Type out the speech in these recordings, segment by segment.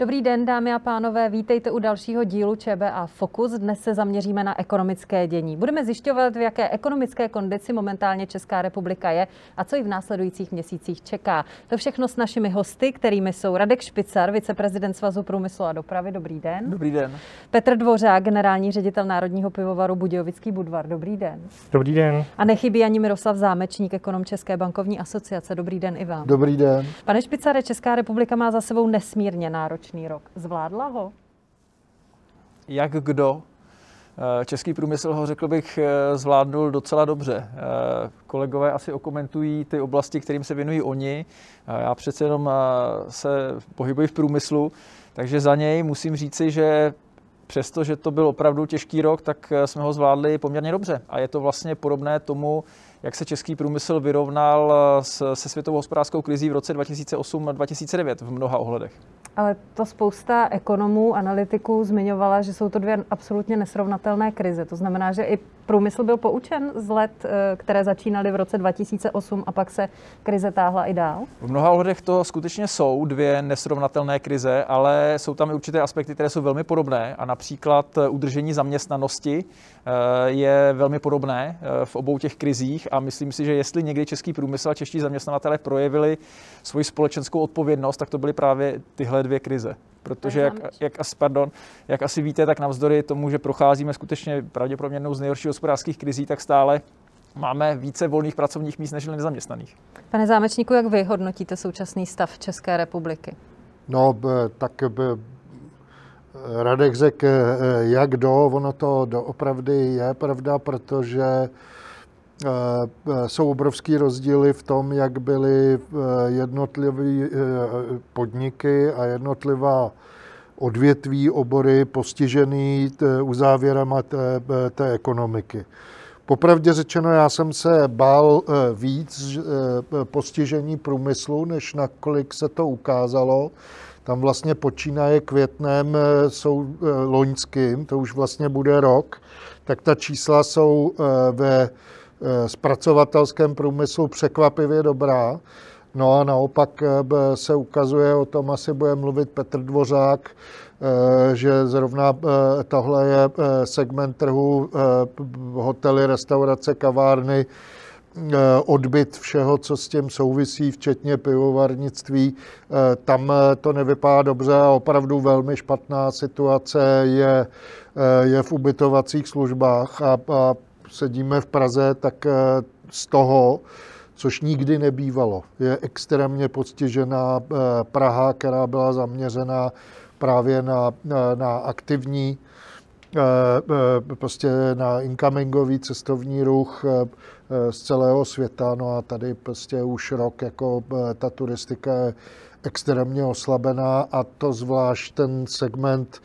Dobrý den, dámy a pánové, vítejte u dalšího dílu ČBA Fokus. Dnes se zaměříme na ekonomické dění. Budeme zjišťovat, v jaké ekonomické kondici momentálně Česká republika je a co ji v následujících měsících čeká. To všechno s našimi hosty, kterými jsou Radek Špicar, viceprezident Svazu průmyslu a dopravy. Dobrý den. Dobrý den. Petr Dvořák, generální ředitel Národního pivovaru Budějovický Budvar. Dobrý den. Dobrý den. A nechybí ani Miroslav Zámečník, ekonom České bankovní asociace. Dobrý den i vám. Dobrý den. Pane Špicare, Česká republika má za sebou nesmírně náročný rok. Zvládla ho? Jak kdo? Český průmysl ho, řekl bych, zvládnul docela dobře. Kolegové asi okomentují ty oblasti, kterým se věnují oni. Já přece jenom se pohybuji v průmyslu, takže za něj musím říci, že přestože to byl opravdu těžký rok, tak jsme ho zvládli poměrně dobře. A je to vlastně podobné tomu, jak se český průmysl vyrovnal se světovou hospodářskou krizí v roce 2008-2009 v mnoha ohledech. Ale to spousta ekonomů, analytiků zmiňovala, že jsou to dvě absolutně nesrovnatelné krize. To znamená, že i průmysl byl poučen z let, které začínaly v roce 2008 a pak se krize táhla i dál? V mnoha ohledech to skutečně jsou dvě nesrovnatelné krize, ale jsou tam i určité aspekty, které jsou velmi podobné. A například udržení zaměstnanosti je velmi podobné v obou těch krizích a myslím si, že jestli někdy český průmysl a čeští zaměstnavatelé projevili svoji společenskou odpovědnost, tak to byly právě tyhle dvě krize. Protože jak asi víte, tak navzdory tomu, že procházíme skutečně pravděpodobně jednou z nejhorších hospodářských krizí, tak stále máme více volných pracovních míst než nezaměstnaných. Pane Zámečníku, jak vy hodnotíte současný stav České republiky? No, tak Radek řekl, jak ono to doopravdy je pravda, protože jsou obrovský rozdíly v tom, jak byly jednotlivé podniky a jednotlivá odvětví, obory postižený uzávěrama té ekonomiky. Popravdě řečeno, já jsem se bál víc postižení průmyslu, než nakolik se to ukázalo. Tam vlastně počínaje květnem loňským, to už vlastně bude rok, tak ta čísla jsou ve zpracovatelském průmyslu překvapivě dobrá. No a naopak se ukazuje, o tom asi bude mluvit Petr Dvořák, že zrovna tohle je segment trhu, hotely, restaurace, kavárny, odbyt všeho, co s tím souvisí, včetně pivovarnictví. Tam to nevypadá dobře a opravdu velmi špatná situace je v ubytovacích službách a sedíme v Praze, tak z toho, což nikdy nebývalo, je extrémně postižená Praha, která byla zaměřená právě na aktivní, prostě na incomingový cestovní ruch z celého světa. No a tady prostě už rok jako ta turistika je extrémně oslabená a to zvlášť ten segment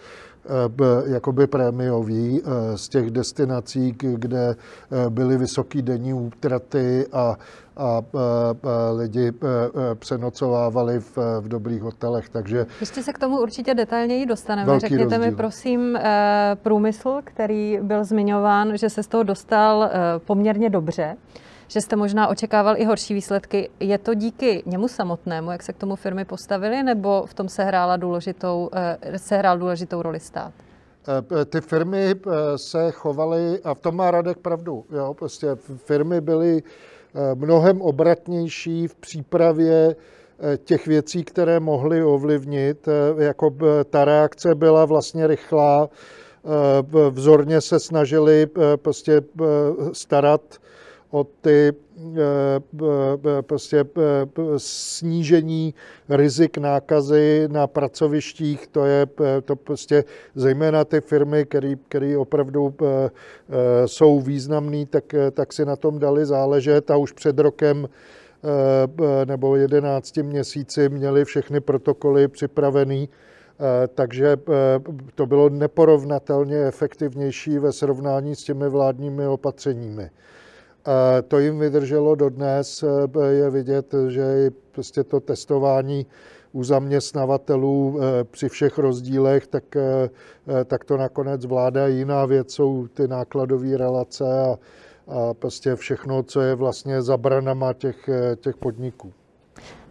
jakoby prémiový z těch destinací, kde byly vysoké denní útraty a lidi přenocovávali v dobrých hotelech, takže... Ještě se k tomu určitě detailněji dostaneme. Řekněte mi prosím průmysl, který byl zmiňován, že se z toho dostal poměrně dobře, že jste možná očekával i horší výsledky. Je to díky němu samotnému, jak se k tomu firmy postavily, nebo v tom sehrál důležitou roli stát? Ty firmy se chovaly, a v tom má Radek pravdu, jo, prostě firmy byly mnohem obratnější v přípravě těch věcí, které mohly ovlivnit. Jako ta reakce byla vlastně rychlá, vzorně se snažili prostě starat o ty prostě snížení rizik nákazy na pracovištích, to prostě zejména ty firmy, které opravdu jsou významné, tak si na tom dali záležet a už před rokem nebo 11 měsíci měli všechny protokoly připravený, takže to bylo neporovnatelně efektivnější ve srovnání s těmi vládními opatřeními. To jim vydrželo dodnes, je vidět, že prostě to testování u zaměstnavatelů při všech rozdílech, tak to nakonec vláda. Jiná věc jsou ty nákladové relace a prostě všechno, co je vlastně za branama těch podniků.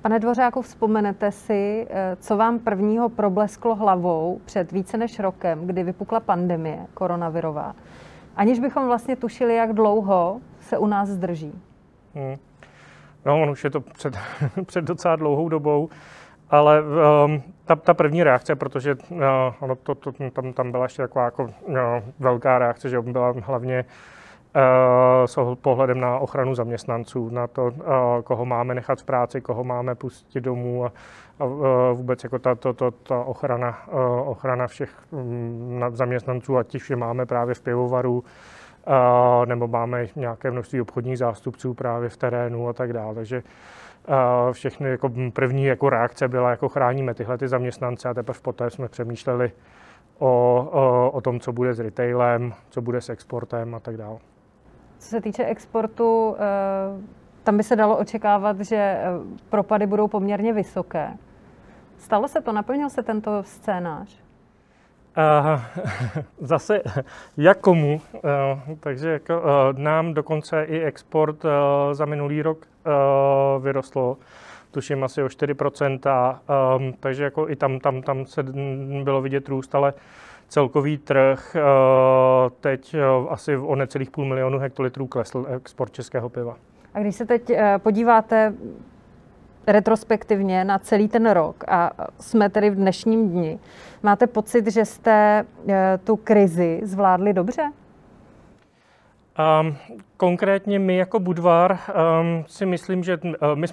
Pane Dvořáku, vzpomenete si, co vám prvního problesklo hlavou před více než rokem, kdy vypukla pandemie koronavirová, aniž bychom vlastně tušili, jak dlouho se u nás zdrží? No, on už je to před docela dlouhou dobou, ale ta první reakce, protože tam byla ještě taková jako, velká reakce, že byla hlavně s pohledem na ochranu zaměstnanců, na to, koho máme nechat v práci, koho máme pustit domů a vůbec jako ta ochrana všech zaměstnanců, ať už je máme právě v pivovaru, nebo máme nějaké množství obchodních zástupců právě v terénu a tak dále. Takže všechny jako první jako reakce byla, jako chráníme tyhle ty zaměstnance a teprve poté jsme přemýšleli o tom, co bude s retailem, co bude s exportem a tak dále. Co se týče exportu, tam by se dalo očekávat, že propady budou poměrně vysoké. Stalo se to? Naplnil se tento scénář? Zase jak komu, takže jako, nám dokonce i export za minulý rok vyrostlo, tuším asi o 4%, takže jako i tam se bylo vidět růst, ale celkový trh teď asi o necelých 500 000 hektolitrů klesl export českého piva. A když se teď podíváte retrospektivně na celý ten rok a jsme tedy v dnešním dni, máte pocit, že jste tu krizi zvládli dobře? Konkrétně my jako Budvar si myslím, že my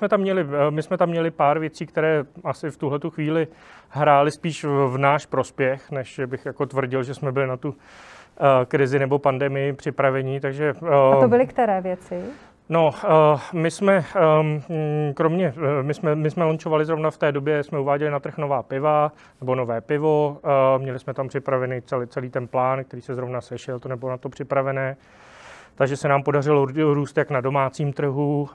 jsme tam měli pár věcí, které asi v tuhletu chvíli hrály spíš v náš prospěch, než bych jako tvrdil, že jsme byli na tu krizi nebo pandemii připravení. Takže, a to byly které věci? No, my jsme launchovali zrovna v té době, jsme uváděli na trh nová piva, nebo nové pivo, měli jsme tam připravený celý ten plán, který se zrovna sešel, to nebylo na to připravené, takže se nám podařilo růst jak na domácím trhu,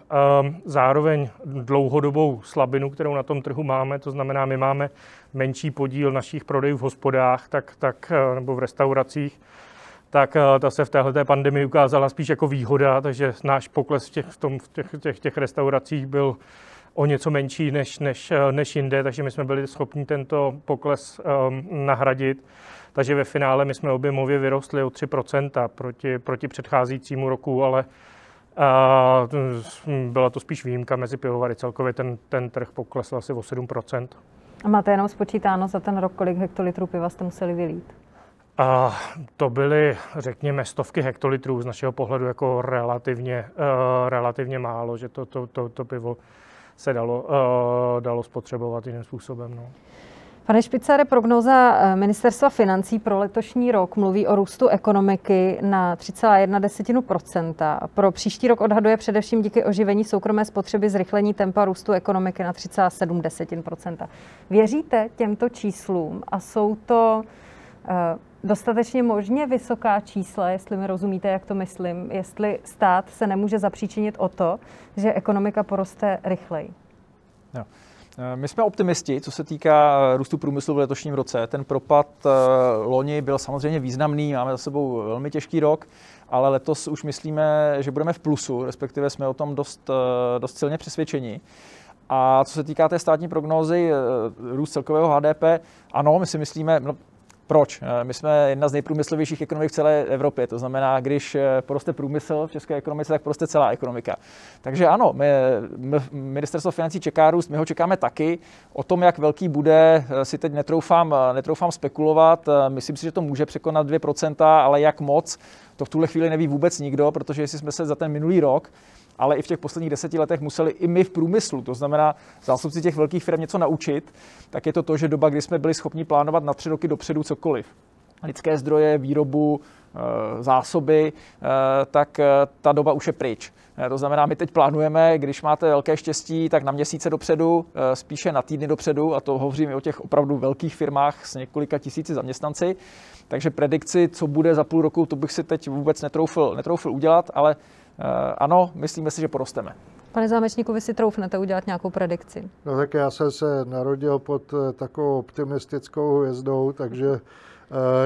zároveň dlouhodobou slabinu, kterou na tom trhu máme, to znamená, my máme menší podíl našich prodejů v hospodách, nebo v restauracích, tak ta se v téhleté pandemii ukázala spíš jako výhoda, takže náš pokles v těch restauracích byl o něco menší než jinde, takže my jsme byli schopni tento pokles nahradit. Takže ve finále my jsme objemově vyrostli o 3% proti předcházejícímu roku, ale byla to spíš výjimka mezi pivovary. Celkově ten trh poklesl asi o 7%. A máte jenom spočítáno za ten rok, kolik hektolitrů piva jste museli vylít? To byly, řekněme, stovky hektolitrů, z našeho pohledu jako relativně málo, že to pivo se dalo spotřebovat jiným způsobem. No. Pane Špicare, prognóza Ministerstva financí pro letošní rok mluví o růstu ekonomiky na 3,1%. Pro příští rok odhaduje především díky oživení soukromé spotřeby zrychlení tempa růstu ekonomiky na 3,7%. Věříte těmto číslům a jsou to dostatečně možně vysoká čísla, jestli mi rozumíte, jak to myslím, jestli stát se nemůže zapříčinit o to, že ekonomika poroste rychleji? No. My jsme optimisti, co se týká růstu průmyslu v letošním roce. Ten propad loni byl samozřejmě významný, máme za sebou velmi těžký rok, ale letos už myslíme, že budeme v plusu, respektive jsme o tom dost silně přesvědčeni. A co se týká té státní prognózy, růst celkového HDP, ano, my si myslíme... No, proč? My jsme jedna z nejprůmyslovějších ekonomik v celé Evropě, to znamená, když poroste průmysl v české ekonomice, tak poroste celá ekonomika. Takže ano, Ministerstvo financí čeká růst, my ho čekáme taky. O tom, jak velký bude, si teď netroufám spekulovat. Myslím si, že to může překonat 2%, ale jak moc, to v tuhle chvíli neví vůbec nikdo, protože jestli jsme se za ten minulý rok, ale i v těch posledních 10 letech museli i my v průmyslu, to znamená zástupci těch velkých firm, něco naučit, tak je to to, že doba, kdy jsme byli schopni plánovat na 3 roky dopředu cokoliv, lidské zdroje, výrobu, zásoby, tak ta doba už je pryč. To znamená, my teď plánujeme, když máte velké štěstí, tak na měsíce dopředu, spíše na týdny dopředu, a to hovořím i o těch opravdu velkých firmách s několika tisíci zaměstnanci. Takže predikci, co bude za půl roku, to bych si teď vůbec netroufil udělat, ale ano, myslíme si, že porosteme. Pane Zámečníku, vy si troufnete udělat nějakou predikci? No tak já jsem se narodil pod takovou optimistickou hvězdou, takže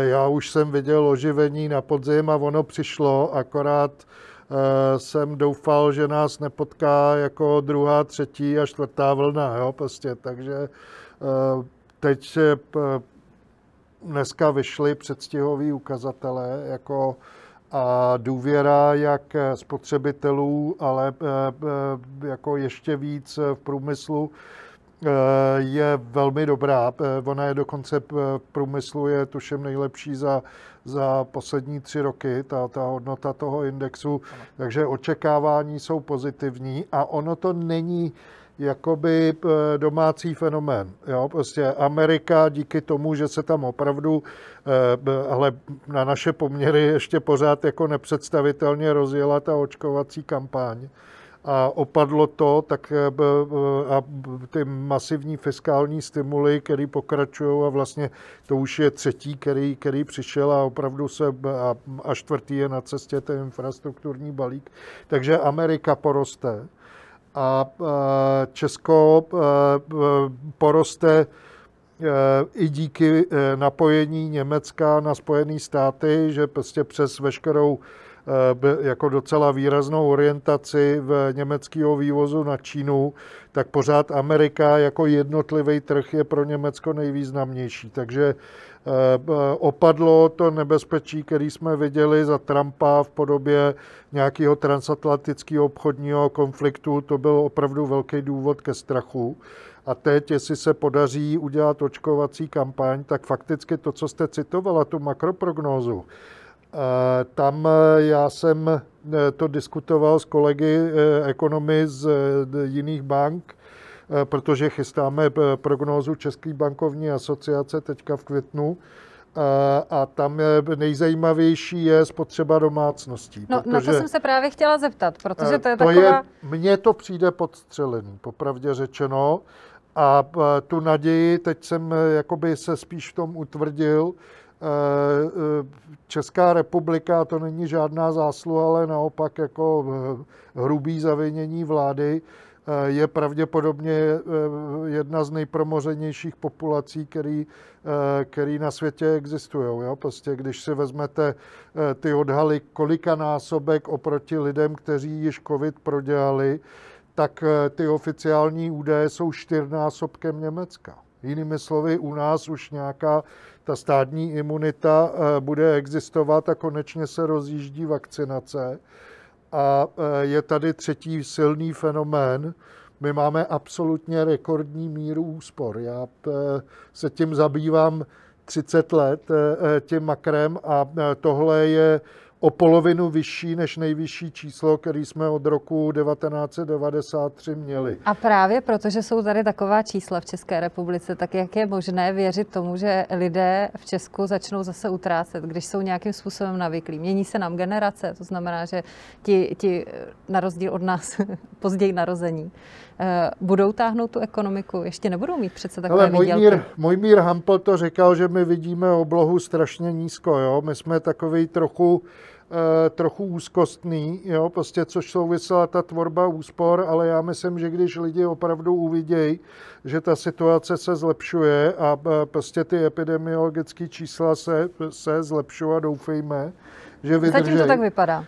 já už jsem viděl oživení na podzim a ono přišlo, akorát jsem doufal, že nás nepotká jako druhá, třetí a čtvrtá vlna, jo, prostě, takže teď dneska vyšly předstihoví ukazatele, jako a důvěra jak spotřebitelů, ale jako ještě víc v průmyslu je velmi dobrá. Ona je dokonce v průmyslu je tuším nejlepší za poslední 3 roky, ta hodnota toho indexu, takže očekávání jsou pozitivní a ono to není jakoby domácí fenomén. Jo? Prostě Amerika díky tomu, že se tam opravdu, ale na naše poměry ještě pořád jako nepředstavitelně rozjela ta očkovací kampaň a opadlo to, tak a ty masivní fiskální stimuly, které pokračují a vlastně to už je třetí, který přišel a opravdu a čtvrtý je na cestě ten infrastrukturní balík. Takže Amerika poroste. A Česko poroste i díky napojení Německa na Spojené státy, že prostě přes veškerou jako docela výraznou orientaci v německého vývozu na Čínu, tak pořád Amerika jako jednotlivý trh je pro Německo nejvýznamnější. Takže opadlo to nebezpečí, který jsme viděli za Trumpa v podobě nějakého transatlantického obchodního konfliktu. To byl opravdu velký důvod ke strachu. A teď, jestli se podaří udělat očkovací kampaň, tak fakticky to, co jste citovala, tu makroprognózu, tam já jsem to diskutoval s kolegy ekonomy z jiných bank, protože chystáme prognózu České bankovní asociace teďka v květnu. A tam nejzajímavější je spotřeba domácností. No, na to jsem se právě chtěla zeptat, protože to je taková... Mně to přijde podstřelený, popravdě řečeno. A tu naději, teď jsem jakoby se spíš v tom utvrdil, Česká republika, to není žádná zásluha, ale naopak jako hrubý zavinění vlády, je pravděpodobně jedna z nejpromořenějších populací, který na světě existují. Prostě když si vezmete ty odhaly kolikanásobek oproti lidem, kteří již covid prodělali, tak ty oficiální údaje jsou 4násobkem Německa. Jinými slovy, u nás už nějaká ta stádní imunita bude existovat a konečně se rozjíždí vakcinace. A je tady třetí silný fenomén. My máme absolutně rekordní míru úspor. Já se tím zabývám 30 let, tím makrem, a tohle je o polovinu vyšší než nejvyšší číslo, který jsme od roku 1993 měli. A právě protože jsou tady taková čísla v České republice, tak jak je možné věřit tomu, že lidé v Česku začnou zase utrácet, když jsou nějakým způsobem navyklí? Mění se nám generace, to znamená, že ti na rozdíl od nás později narození budou táhnout tu ekonomiku, ještě nebudou mít přece takové výdělky. Ale Mojmír Hampl to říkal, že my vidíme oblohu strašně nízko, jo? My jsme takový trochu úzkostný, jo, prostě, což souvisela ta tvorba úspor, ale já myslím, že když lidi opravdu uvidějí, že ta situace se zlepšuje a prostě ty epidemiologické čísla se zlepšují a doufejme, že vydrží. Zatím to tak vypadá.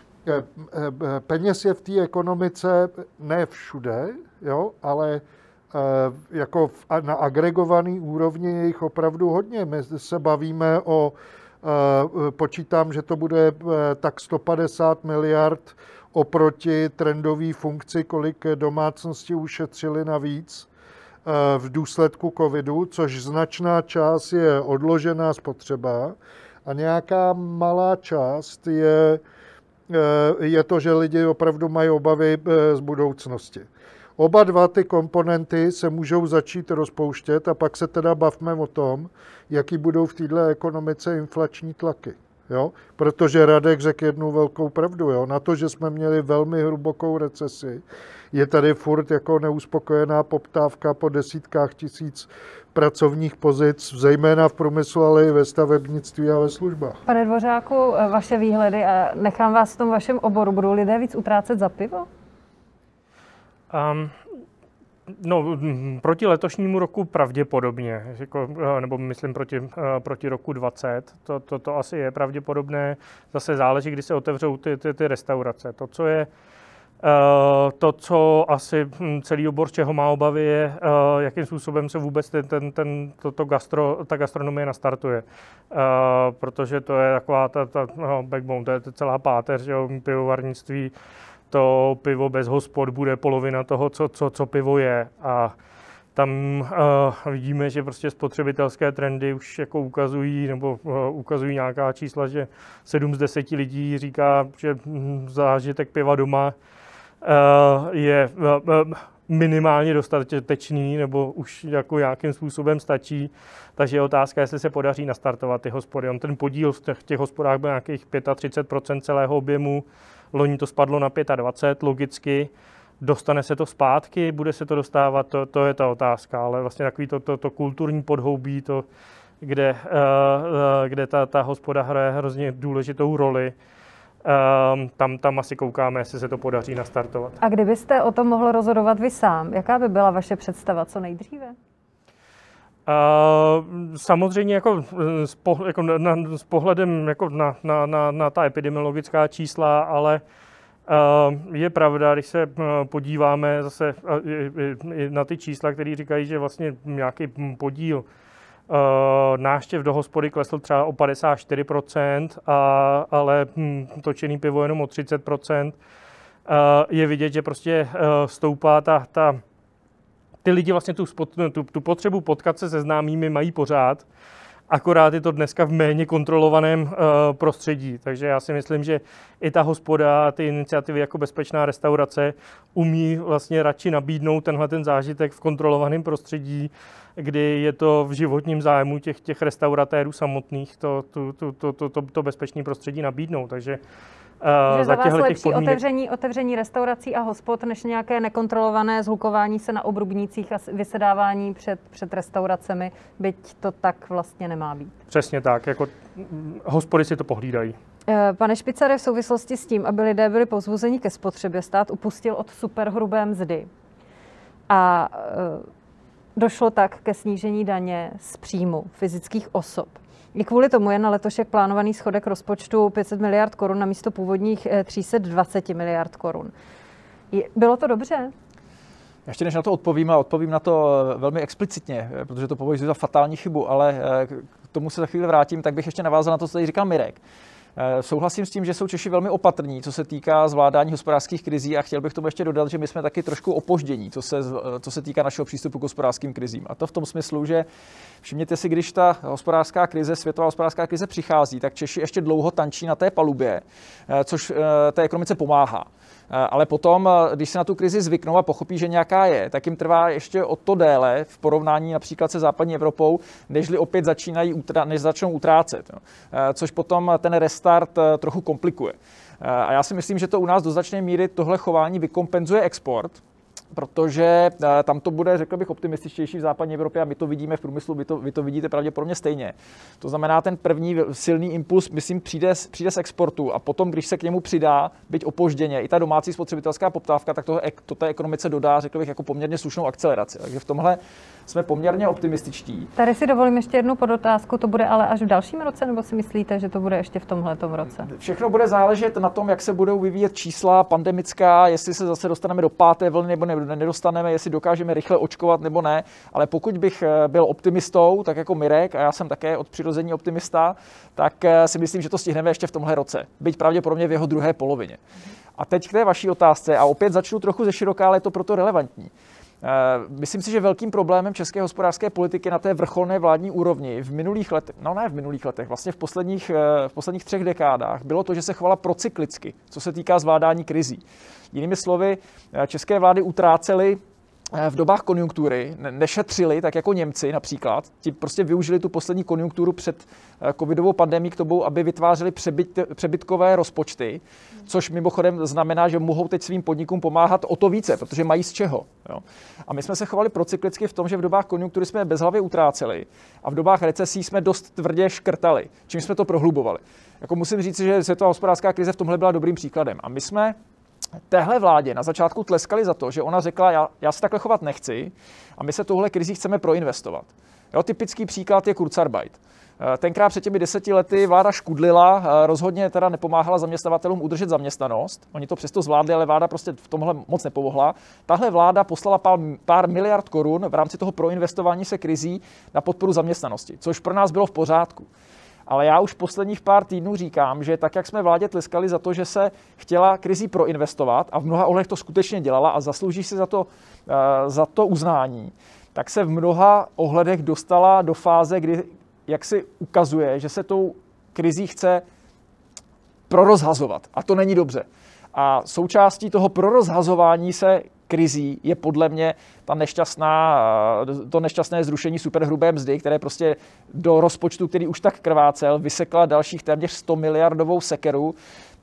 Peněz je v té ekonomice ne všude, jo, ale jako na agregovaný úrovni je jich opravdu hodně. My se bavíme o počítám, že to bude tak 150 miliard oproti trendové funkci, kolik domácnosti ušetřili navíc v důsledku covidu, což značná část je odložená spotřeba a nějaká malá část je to, že lidi opravdu mají obavy z budoucnosti. Oba dva ty komponenty se můžou začít rozpouštět a pak se teda bavme o tom, jaký budou v této ekonomice inflační tlaky. Jo? Protože Radek řekl jednu velkou pravdu. Jo? Na to, že jsme měli velmi hlubokou recesi, je tady furt jako neuspokojená poptávka po desítkách tisíc pracovních pozic, zejména v průmyslu, ale i ve stavebnictví a ve službách. Pane Dvořáku, vaše výhledy, a nechám vás v tom vašem oboru, budou lidé víc utrácet za pivo? No, proti letošnímu roku pravděpodobně, nebo myslím proti roku 2020, to asi je pravděpodobné, zase záleží, kdy se otevřou ty restaurace. To, co asi celý obor, čeho má obavy, je, jakým způsobem se vůbec ta gastronomie nastartuje. Protože to je taková backbone, to je celá páteř, že, pivovarnictví. To pivo bez hospod bude polovina toho, co pivo je. A tam vidíme, že prostě spotřebitelské trendy už jako ukazují nějaká čísla, že 7 z 10 lidí říká, že zážitek piva doma je minimálně dostatečný nebo už jako nějakým způsobem stačí. Takže je otázka, jestli se podaří nastartovat ty hospody. On ten podíl v těch hospodách byl nějakých 35% celého objemu. Loni to spadlo na 25, logicky. Dostane se to zpátky, bude se to dostávat, to je ta otázka. Ale vlastně takový to kulturní podhoubí, to, kde ta hospoda hraje hrozně důležitou roli, tam asi koukáme, jestli se to podaří nastartovat. A kdybyste o tom mohl rozhodovat vy sám, jaká by byla vaše představa co nejdříve? Samozřejmě s pohledem na ta epidemiologická čísla, ale je pravda, když se podíváme zase na ty čísla, které říkají, že vlastně nějaký podíl náštěv do hospody klesl třeba o 54%, ale točený pivo jenom o 30%, je vidět, že prostě stoupá ty lidi vlastně tu potřebu potkat se známými mají pořád, akorát je to dneska v méně kontrolovaném prostředí. Takže já si myslím, že i ta hospoda, ty iniciativy jako bezpečná restaurace umí vlastně radši nabídnout tenhle ten zážitek v kontrolovaném prostředí, kdy je to v životním zájmu těch restauratérů samotných to bezpečné prostředí nabídnout. Takže že za vás lepší otevření restaurací a hospod, než nějaké nekontrolované zhlukování se na obrubnících a vysedávání před restauracemi, byť to tak vlastně nemá být. Přesně tak, jako hospody si to pohlídají. Pane Špicare, v souvislosti s tím, aby lidé byli povzbuzeni ke spotřebě, stát upustil od superhrubé mzdy a došlo tak ke snížení daně z příjmu fyzických osob. I kvůli tomu je na letošek plánovaný schodek rozpočtu 500 miliard korun na místo původních 320 miliard korun. Bylo to dobře? Ještě než na to odpovím, a odpovím na to velmi explicitně, protože to považuji za fatální chybu, ale k tomu se za chvíli vrátím, tak bych ještě navázal na to, co tady říkal Mirek. Souhlasím s tím, že jsou Češi velmi opatrní, co se týká zvládání hospodářských krizí a chtěl bych tomu ještě dodat, že my jsme taky trošku opoždění, co se týká našeho přístupu k hospodářským krizím. A to v tom smyslu, že všimněte si, když ta hospodářská krize, světová hospodářská krize přichází, tak Češi ještě dlouho tančí na té palubě, což té ekonomice pomáhá. Ale potom, když se na tu krizi zvyknou a pochopí, že nějaká je, tak jim trvá ještě o to déle v porovnání například se západní Evropou, nežli opět začnou utrácet. Což potom ten restart trochu komplikuje. A já si myslím, že to u nás do značné míry tohle chování vykompenzuje export, protože tam to bude, řekl bych, optimističtější v západní Evropě a my to vidíme v průmyslu, vy to vidíte pravděpodobně stejně. To znamená, ten první silný impuls, myslím, přijde z exportu a potom, když se k němu přidá, byť opožděně, i ta domácí spotřebitelská poptávka, tak to té ekonomice dodá, řekl bych, jako poměrně slušnou akceleraci. Takže v tomhle jsme poměrně optimističtí. Tady si dovolím ještě jednu podotázku, to bude ale až v dalším roce, nebo si myslíte, že to bude ještě v tomhletom roce? Všechno bude záležet na tom, jak se budou vyvíjet čísla pandemická, jestli se zase dostaneme do páté vlny nebo nedostaneme, jestli dokážeme rychle očkovat nebo ne, ale pokud bych byl optimistou, tak jako Mirek, a já jsem také od přirození optimista, tak si myslím, že to stihneme ještě v tomhle roce, byť pravděpodobně v jeho druhé polovině. A teď k té vaší otázce, a opět začnu trochu ze široká, ale je to proto relevantní. Myslím si, že velkým problémem české hospodářské politiky na té vrcholné vládní úrovni v posledních 3 dekádách bylo to, že se chovala procyklicky, co se týká zvládání krizí. Jinými slovy, české vlády utrácely v dobách konjunktury, nešetřili, tak jako Němci například, ti prostě využili tu poslední konjunkturu před covidovou pandemí k tomu, aby vytvářeli přebytkové rozpočty, což mimochodem znamená, že mohou teď svým podnikům pomáhat o to více, protože mají z čeho. Jo. A my jsme se chovali procyklicky v tom, že v dobách konjunktury jsme bezhlavě utráceli a v dobách recesí jsme dost tvrdě škrtali, čím jsme to prohlubovali. Jako musím říct, že světová hospodářská krize v tomhle byla dobrým příkladem. A my jsme téhle vládě na začátku tleskali za to, že ona řekla, já se takhle chovat nechci a my se touhle krizí chceme proinvestovat. Jo, typický příklad je Kurzarbeit. Tenkrát před těmi 10 lety vláda škudlila, rozhodně teda nepomáhala zaměstnavatelům udržet zaměstnanost. Oni to přesto zvládli, ale vláda prostě v tomhle moc nepomohla. Tahle vláda poslala pár miliard korun v rámci toho proinvestování se krizí na podporu zaměstnanosti, což pro nás bylo v pořádku. Ale já už posledních pár týdnů říkám, že tak, jak jsme vládě tleskali za to, že se chtěla krizí proinvestovat a v mnoha ohledech to skutečně dělala a zaslouží si za to uznání, tak se v mnoha ohledech dostala do fáze, kdy jak si ukazuje, že se tou krizí chce prorozhazovat. A to není dobře. A součástí toho prorozhazování se krizí je podle mě to nešťastné zrušení superhrubé mzdy, které prostě do rozpočtu, který už tak krvácel, vysekla dalších téměř 100 miliardovou sekeru,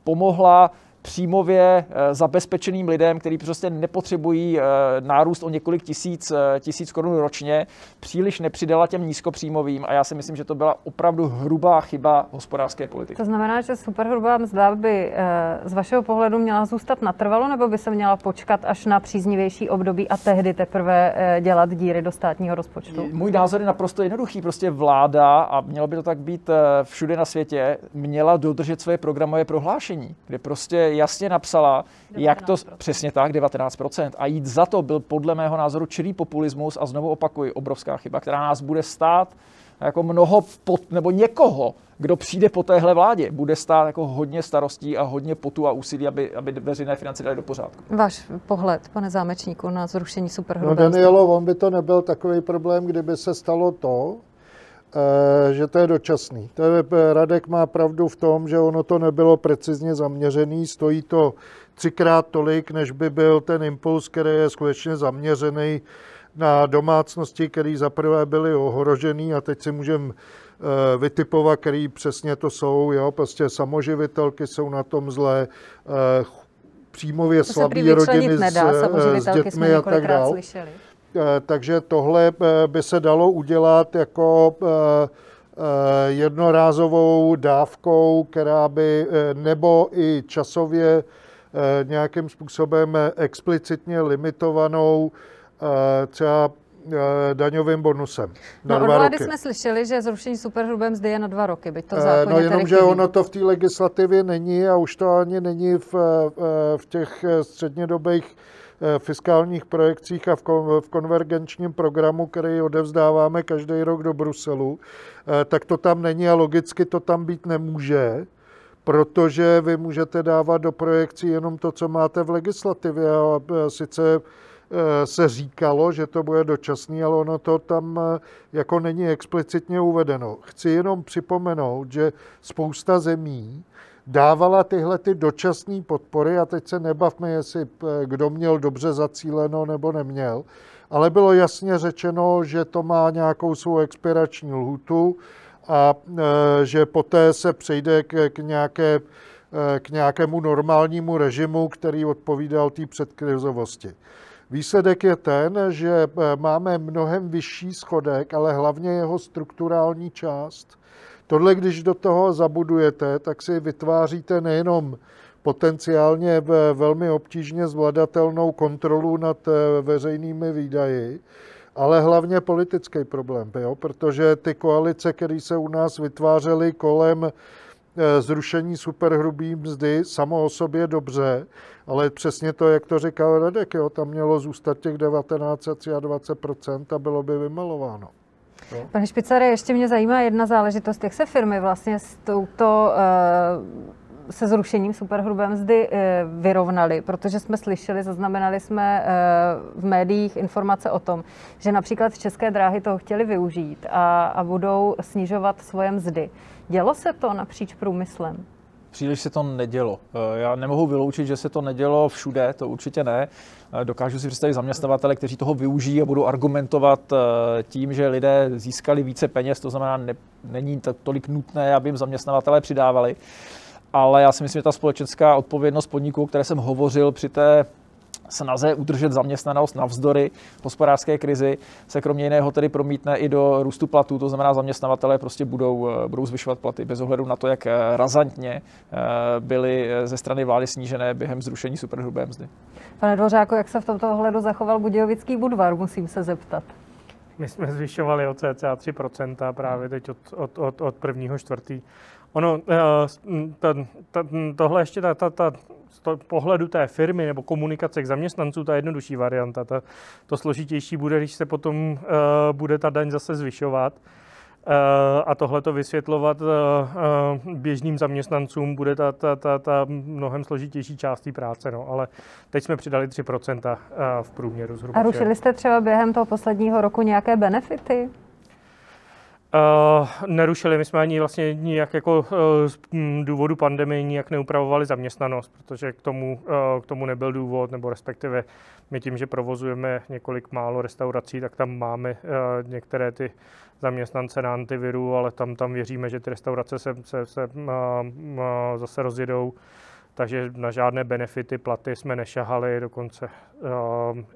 pomohla příjmově zabezpečeným lidem, kteří prostě nepotřebují nárůst o několik tisíc korun ročně, příliš nepřidala těm nízkopříjmovým a já si myslím, že to byla opravdu hrubá chyba hospodářské politiky. To znamená, že superhrubá mzda by z vašeho pohledu měla zůstat natrvalo, nebo by se měla počkat až na příznivější období a tehdy teprve dělat díry do státního rozpočtu? Můj názor je naprosto jednoduchý. Prostě vláda, a mělo by to tak být všude na světě, měla dodržet své programové prohlášení, kde prostě jasně napsala, jak to přesně tak, 19%. A jít za to byl podle mého názoru čirý populismus a znovu opakuji, obrovská chyba, která nás bude stát jako někoho, kdo přijde po téhle vládě, bude stát jako hodně starostí a hodně potu a úsilí, aby veřejné finance dali do pořádku. Váš pohled, pane Zámečníku, na zrušení superhrubé mzdy. No Danielo, on by to nebyl takový problém, kdyby se stalo to, že to je dočasný. Radek má pravdu v tom, že ono to nebylo precizně zaměřený, stojí to 3x tolik, než by byl ten impuls, který je skutečně zaměřený na domácnosti, které zaprvé byly ohrožený a teď si můžeme vytipovat, který přesně to jsou. Jo? Prostě samoživitelky jsou na tom zlé, příjmově slabé rodiny s dětmi a tak dále. Takže tohle by se dalo udělat jako jednorázovou dávkou, která by nebo i časově nějakým způsobem explicitně limitovanou třeba daňovým bonusem na 2 roky. Jsme slyšeli, že zrušení superhrubé mzdy je na 2 roky, byť to v zákoně jenomže ono to v té legislativě není a už to ani není v těch střednědobých fiskálních projekcích a v konvergenčním programu, který odevzdáváme každý rok do Bruselu, tak to tam není a logicky to tam být nemůže, protože vy můžete dávat do projekcí jenom to, co máte v legislativě. A sice se říkalo, že to bude dočasný, ale ono to tam jako není explicitně uvedeno. Chci jenom připomenout, že spousta zemí dávala tyhle ty dočasné podpory a teď se nebavme, jestli kdo měl dobře zacíleno nebo neměl, ale bylo jasně řečeno, že to má nějakou svou expirační lhůtu a že poté se přejde k nějakému normálnímu režimu, který odpovídal té předkrizovosti. Výsledek je ten, že máme mnohem vyšší schodek, ale hlavně jeho strukturální část. Tohle, když do toho zabudujete, tak si vytváříte nejenom potenciálně velmi obtížně zvladatelnou kontrolu nad veřejnými výdaji, ale hlavně politický problém, jo? Protože ty koalice, které se u nás vytvářely kolem zrušení superhrubý mzdy, samo o sobě dobře, ale přesně to, jak to říkal Radek, jo? Tam mělo zůstat těch 19-23% a bylo by vymalováno. Pane Špicare, ještě mě zajímá jedna záležitost, jak se firmy vlastně s touto, se zrušením superhrubé mzdy vyrovnaly, protože jsme slyšeli, zaznamenali jsme v médiích informace o tom, že například České dráhy toho chtěli využít a budou snižovat svoje mzdy. Dělo se to napříč průmyslem? Příliš se to nedělo. Já nemohu vyloučit, že se to nedělo všude, to určitě ne. Dokážu si představit zaměstnavatele, kteří toho využijí a budou argumentovat tím, že lidé získali více peněz, to znamená, není tolik nutné, aby jim zaměstnavatelé přidávali. Ale já si myslím, že ta společenská odpovědnost podniků, o které jsem hovořil při té snaze udržet zaměstnanost navzdory hospodářské krizi se kromě jiného tedy promítne i do růstu platů, to znamená zaměstnavatelé prostě budou zvyšovat platy bez ohledu na to, jak razantně byly ze strany vlády snížené během zrušení superhrubé mzdy. Pane Dvořáku, jak se v tomto ohledu zachoval Budějovický Budvar, musím se zeptat. My jsme zvyšovali o cca 3% právě teď od 1. čtvrtý. Ono, tohle ještě z pohledu té firmy nebo komunikace k zaměstnancům, ta jednodušší varianta. To složitější bude, když se potom bude ta daň zase zvyšovat a tohle to vysvětlovat běžným zaměstnancům bude ta mnohem složitější část té práce. No. Ale teď jsme přidali 3% v průměru zhruba. A rušili jste třeba během toho posledního roku nějaké benefity? Nerušili, my jsme ani vlastně nijak jako z důvodu pandemie nijak neupravovali zaměstnanost, protože k tomu nebyl důvod, nebo respektive my tím, že provozujeme několik málo restaurací, tak tam máme některé ty zaměstnance na antiviru, ale tam věříme, že ty restaurace se zase rozjedou, takže na žádné benefity, platy jsme nešahali, dokonce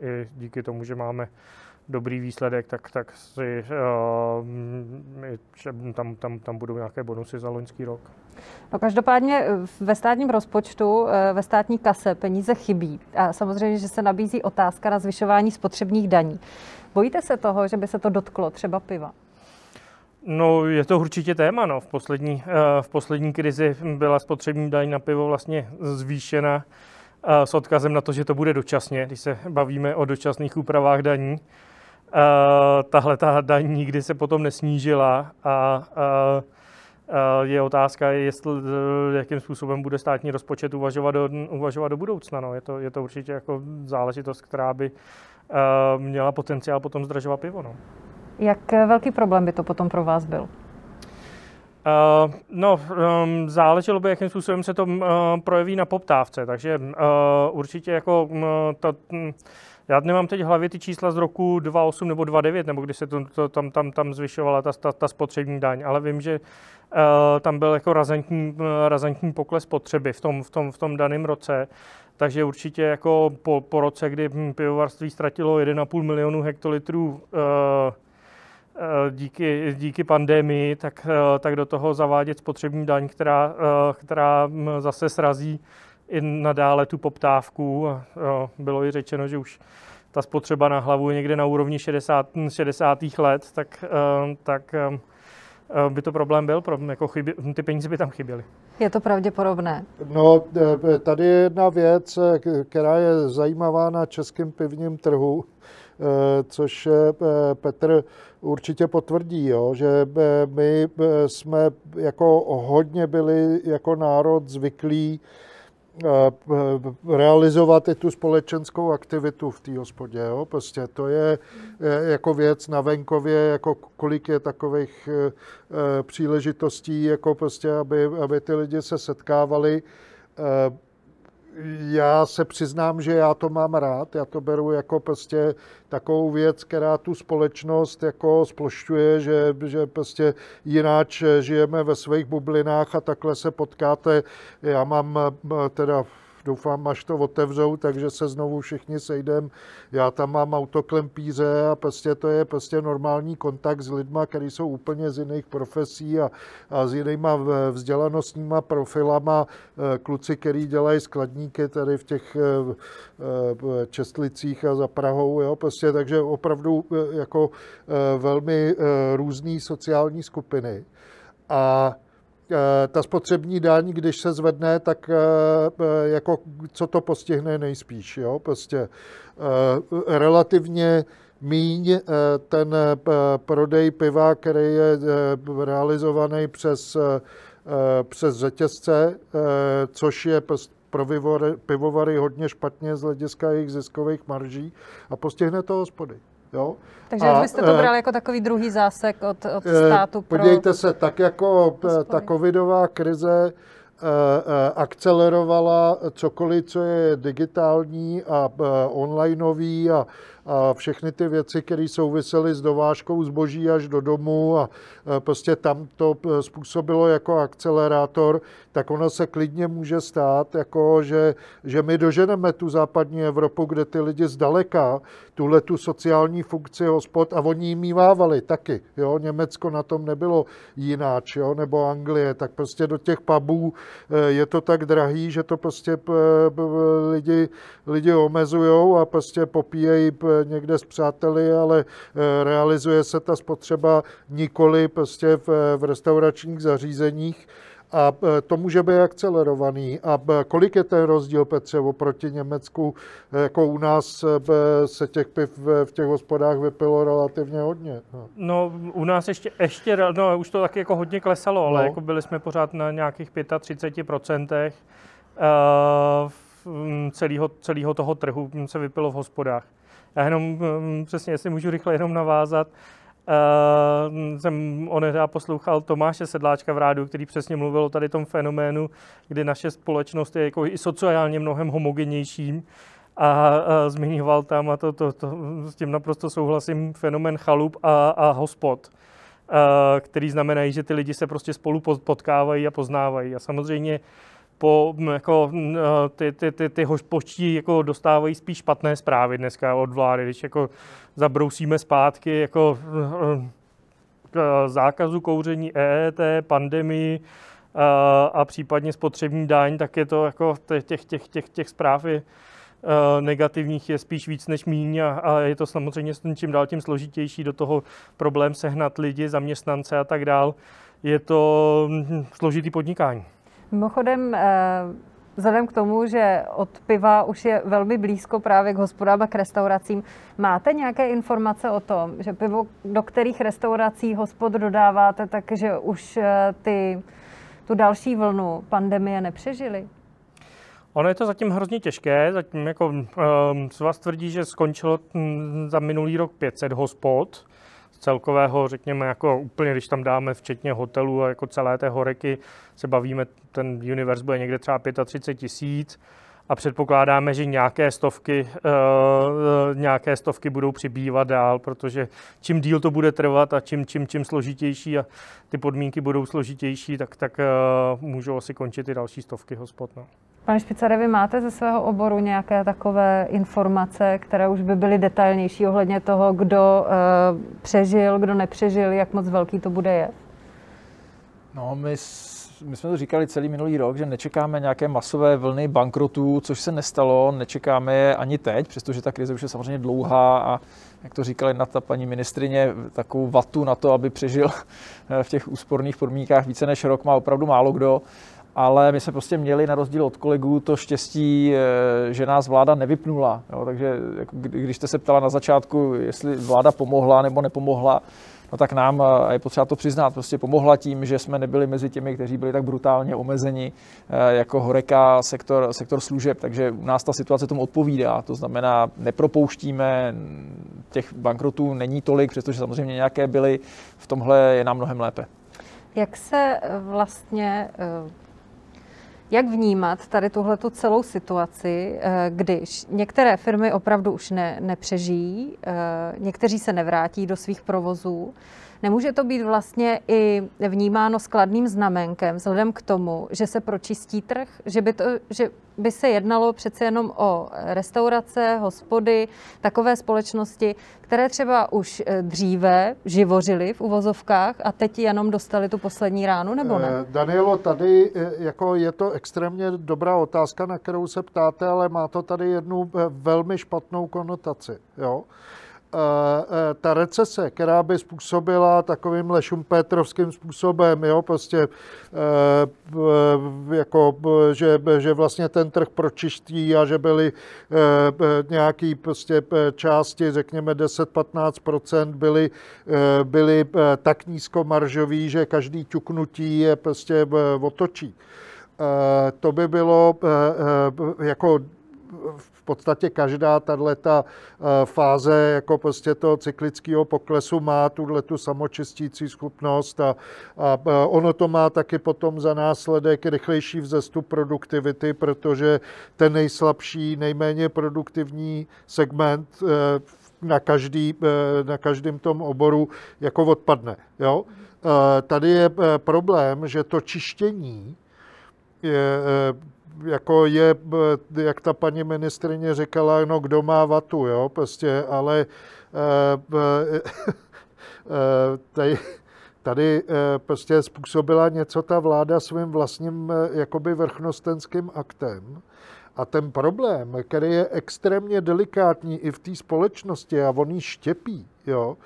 i díky tomu, že máme dobrý výsledek, tak si tam budou nějaké bonusy za loňský rok. No každopádně ve státním rozpočtu, ve státní kase peníze chybí a samozřejmě, že se nabízí otázka na zvyšování spotřebních daní. Bojíte se toho, že by se to dotklo třeba piva? No, je to určitě téma. No. V poslední krizi byla spotřební daň na pivo vlastně zvýšena s odkazem na to, že to bude dočasně, když se bavíme o dočasných úpravách daní. Tahle ta daň nikdy se potom nesnížila a je otázka, jakým způsobem bude státní rozpočet uvažovat do budoucna. No. Je to určitě jako záležitost, která by měla potenciál potom zdražovat pivo. No. Jak velký problém by to potom pro vás byl? Záleželo by, jakým způsobem se to projeví na poptávce, takže určitě jako já nemám teď v hlavě ty čísla z roku 2008 nebo 2009, nebo když se tam zvyšovala ta spotřební daň, ale vím, že tam byl jako razantní pokles spotřeby v tom daném roce, takže určitě jako po roce, kdy pivovarství ztratilo 1,5 milionu hektolitrů díky pandemii, tak do toho zavádět spotřební daň, která zase srazí i nadále tu poptávku. Bylo i řečeno, že už ta spotřeba na hlavu je někde na úrovni 60. let, tak by to problém byl, jako ty peníze by tam chyběly. Je to pravděpodobné. No, tady je jedna věc, která je zajímavá na českém pivním trhu, což Petr určitě potvrdí, jo, že my jsme jako hodně byli jako národ zvyklí realizovat i tu společenskou aktivitu v té hospodě. Jo. Prostě to je jako věc na venkově, jako kolik je takových příležitostí, jako prostě, aby ty lidi se setkávali. Já se přiznám, že já to mám rád, já to beru jako prostě takovou věc, která tu společnost jako splošťuje, že prostě jináč žijeme ve svých bublinách a takhle se potkáte. Já mám teda, doufám, až to otevřou, takže se znovu všichni sejdeme. Já tam mám autoklempíře a prostě to je prostě normální kontakt s lidma, kteří jsou úplně z jiných profesí a s jinýma vzdělanostníma profilama. Kluci, kteří dělají skladníky tady v těch Čestlicích a za Prahou, jo, prostě, takže opravdu jako velmi různé sociální skupiny. A ta spotřební daň, když se zvedne, tak jako co to postihne nejspíš, jo? Prostě relativně míň ten prodej piva, který je realizovaný přes řetězce, což je pro pivovary hodně špatně z hlediska jejich ziskových marží a postihne to hospody. Jo? Takže byste to brali jako takový druhý zásek od státu. Podívejte se, tak jako ta covidová krize akcelerovala cokoliv, co je digitální a onlineový a a všechny ty věci, které souvisely s dovážkou zboží až do domu a prostě tam to způsobilo jako akcelerátor, tak ono se klidně může stát, jako že my doženeme tu západní Evropu, kde ty lidi zdaleka tuhletu sociální funkci hospod, a oni ji mívávali taky. Jo? Německo na tom nebylo jináč, jo? Nebo Anglie, tak prostě do těch pubů je to tak drahý, že to prostě lidi omezujou a prostě popíjejí někde s přáteli, ale realizuje se ta spotřeba nikoli prostě v restauračních zařízeních. A to může být akcelerovaný. A kolik je ten rozdíl, Petře, oproti Německu? Jako u nás se těch piv v těch hospodách vypilo relativně hodně. No u nás ještě už to taky jako hodně klesalo, ale jako byli jsme pořád na nějakých 35% celého toho trhu se vypilo v hospodách. Já jenom přesně, jestli můžu rychle jenom navázat, jsem onehdy poslouchal Tomáše Sedláčka v rádiu, který přesně mluvil o tady tom fenoménu, kdy naše společnost je jako i sociálně mnohem homogennějším a zmiňoval tam, a to s tím naprosto souhlasím, fenomén chalup a hospod, který znamenají, že ty lidi se prostě spolu potkávají a poznávají. A samozřejmě ty hospodští jako dostávají spíš špatné zprávy dneska od vlády, když jako zabrousíme zpátky jako k zákazu kouření, EET, pandemii a případně spotřební daň, tak je to jako těch zpráv negativních je spíš víc než míň a je to samozřejmě čím dál tím složitější, do toho problém sehnat lidi, zaměstnance a tak dál. Je to složitý podnikání. Mimochodem, vzhledem k tomu, že od piva už je velmi blízko právě k hospodám a k restauracím, máte nějaké informace o tom, že pivo, do kterých restaurací, hospod dodáváte, takže už tu další vlnu pandemie nepřežili? Ono je to zatím hrozně těžké. Zatím jako Svaz tvrdí, že skončilo za minulý rok 500 hospod. Celkového, řekněme, jako úplně, když tam dáme včetně hotelů a jako celé té horeky, se bavíme, ten univerz bude někde třeba 35 000 a předpokládáme, že nějaké stovky budou přibývat dál, protože čím díl to bude trvat a čím složitější a ty podmínky budou složitější, tak můžou asi končit i další stovky hospod. No. Pane Špicare, vy máte ze svého oboru nějaké takové informace, které už by byly detailnější ohledně toho, kdo přežil, kdo nepřežil, jak moc velký to bude jev? No, my jsme to říkali celý minulý rok, že nečekáme nějaké masové vlny bankrotů, což se nestalo, nečekáme je ani teď, přestože ta krize už je samozřejmě dlouhá a jak to říkali ta paní ministrině, takovou vatu na to, aby přežil v těch úsporných podmínkách více než rok, má opravdu málo kdo. Ale my jsme prostě měli, na rozdíl od kolegů, to štěstí, že nás vláda nevypnula. Jo? Takže když jste se ptala na začátku, jestli vláda pomohla nebo nepomohla, no tak nám, a je potřeba to přiznat, prostě pomohla tím, že jsme nebyli mezi těmi, kteří byli tak brutálně omezeni jako horeka, sektor služeb. Takže u nás ta situace tomu odpovídá. To znamená, nepropouštíme, těch bankrotů není tolik, přestože samozřejmě nějaké byly. V tomhle je nám mnohem lépe. Jak se vlastně... Jak vnímat tady tuhletu celou situaci, když některé firmy opravdu už nepřežijí, někteří se nevrátí do svých provozů? Nemůže to být vlastně i vnímáno s kladným znamenkem vzhledem k tomu, že se pročistí trh, že by se jednalo přece jenom o restaurace, hospody, takové společnosti, které třeba už dříve živořily v uvozovkách a teď jenom dostali tu poslední ránu, nebo ne? Danielo, tady jako je to extrémně dobrá otázka, na kterou se ptáte, ale má to tady jednu velmi špatnou konotaci, jo? Ta recese, která by způsobila takovýmhle šumpétrovským způsobem, jo, prostě, jako, že vlastně ten trh pročistí a že byly nějaké prostě části, řekněme 10-15%, byly tak nízkomaržový, že každý ťuknutí je prostě otočí. To by bylo jako v podstatě každá tato fáze jako prostě toho cyklického poklesu má tu samočistící schopnost a ono to má taky potom za následek rychlejší vzestup produktivity, protože ten nejslabší, nejméně produktivní segment na každém tom oboru jako odpadne. Jo? Tady je problém, že to čištění je, jak ta paní ministryně říkala, no kdo má vatu, jo, prostě, ale tady prostě způsobila něco ta vláda svým vlastním jakoby vrchnostenským aktem. A ten problém, který je extrémně delikátní i v té společnosti, a on ji štěpí, jo,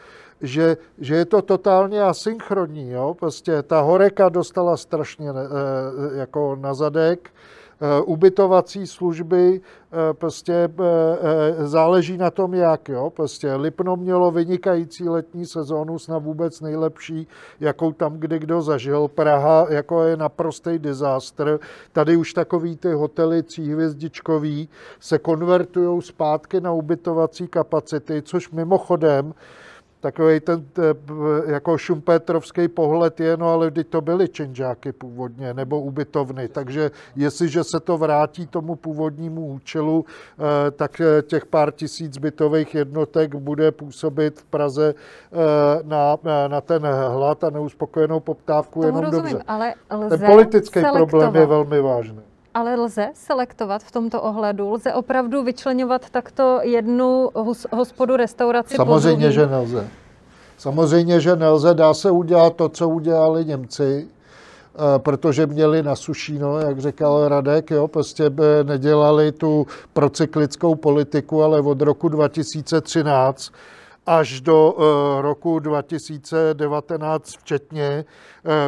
že je to totálně asynchronní. Jo, prostě ta horeka dostala strašně jako na zadek, ubytovací služby, prostě záleží na tom, jak. Jo? Prostě Lipno mělo vynikající letní sezónu, snad vůbec nejlepší, jakou tam kdy kdo zažil. Praha jako je naprostý disaster. Tady už takový ty hotely tříhvězdičkový se konvertují zpátky na ubytovací kapacity, což mimochodem takový ten jako šumpétrovský pohled je, no ale to byly činžáky původně, nebo ubytovny, takže jestliže se to vrátí tomu původnímu účelu, tak těch pár tisíc bytových jednotek bude působit v Praze na ten hlad a neuspokojenou poptávku jenom rozumím, dobře. Ale ten politický problém je velmi vážný. Ale lze selektovat v tomto ohledu? Lze opravdu vyčleňovat takto jednu hospodu, restauraci? Samozřejmě, že nelze. Samozřejmě, že nelze. Dá se udělat to, co udělali Němci, protože měli na sušíno, jak říkal Radek, jo, prostě nedělali tu procyklickou politiku, ale od roku 2013 až do roku 2019 včetně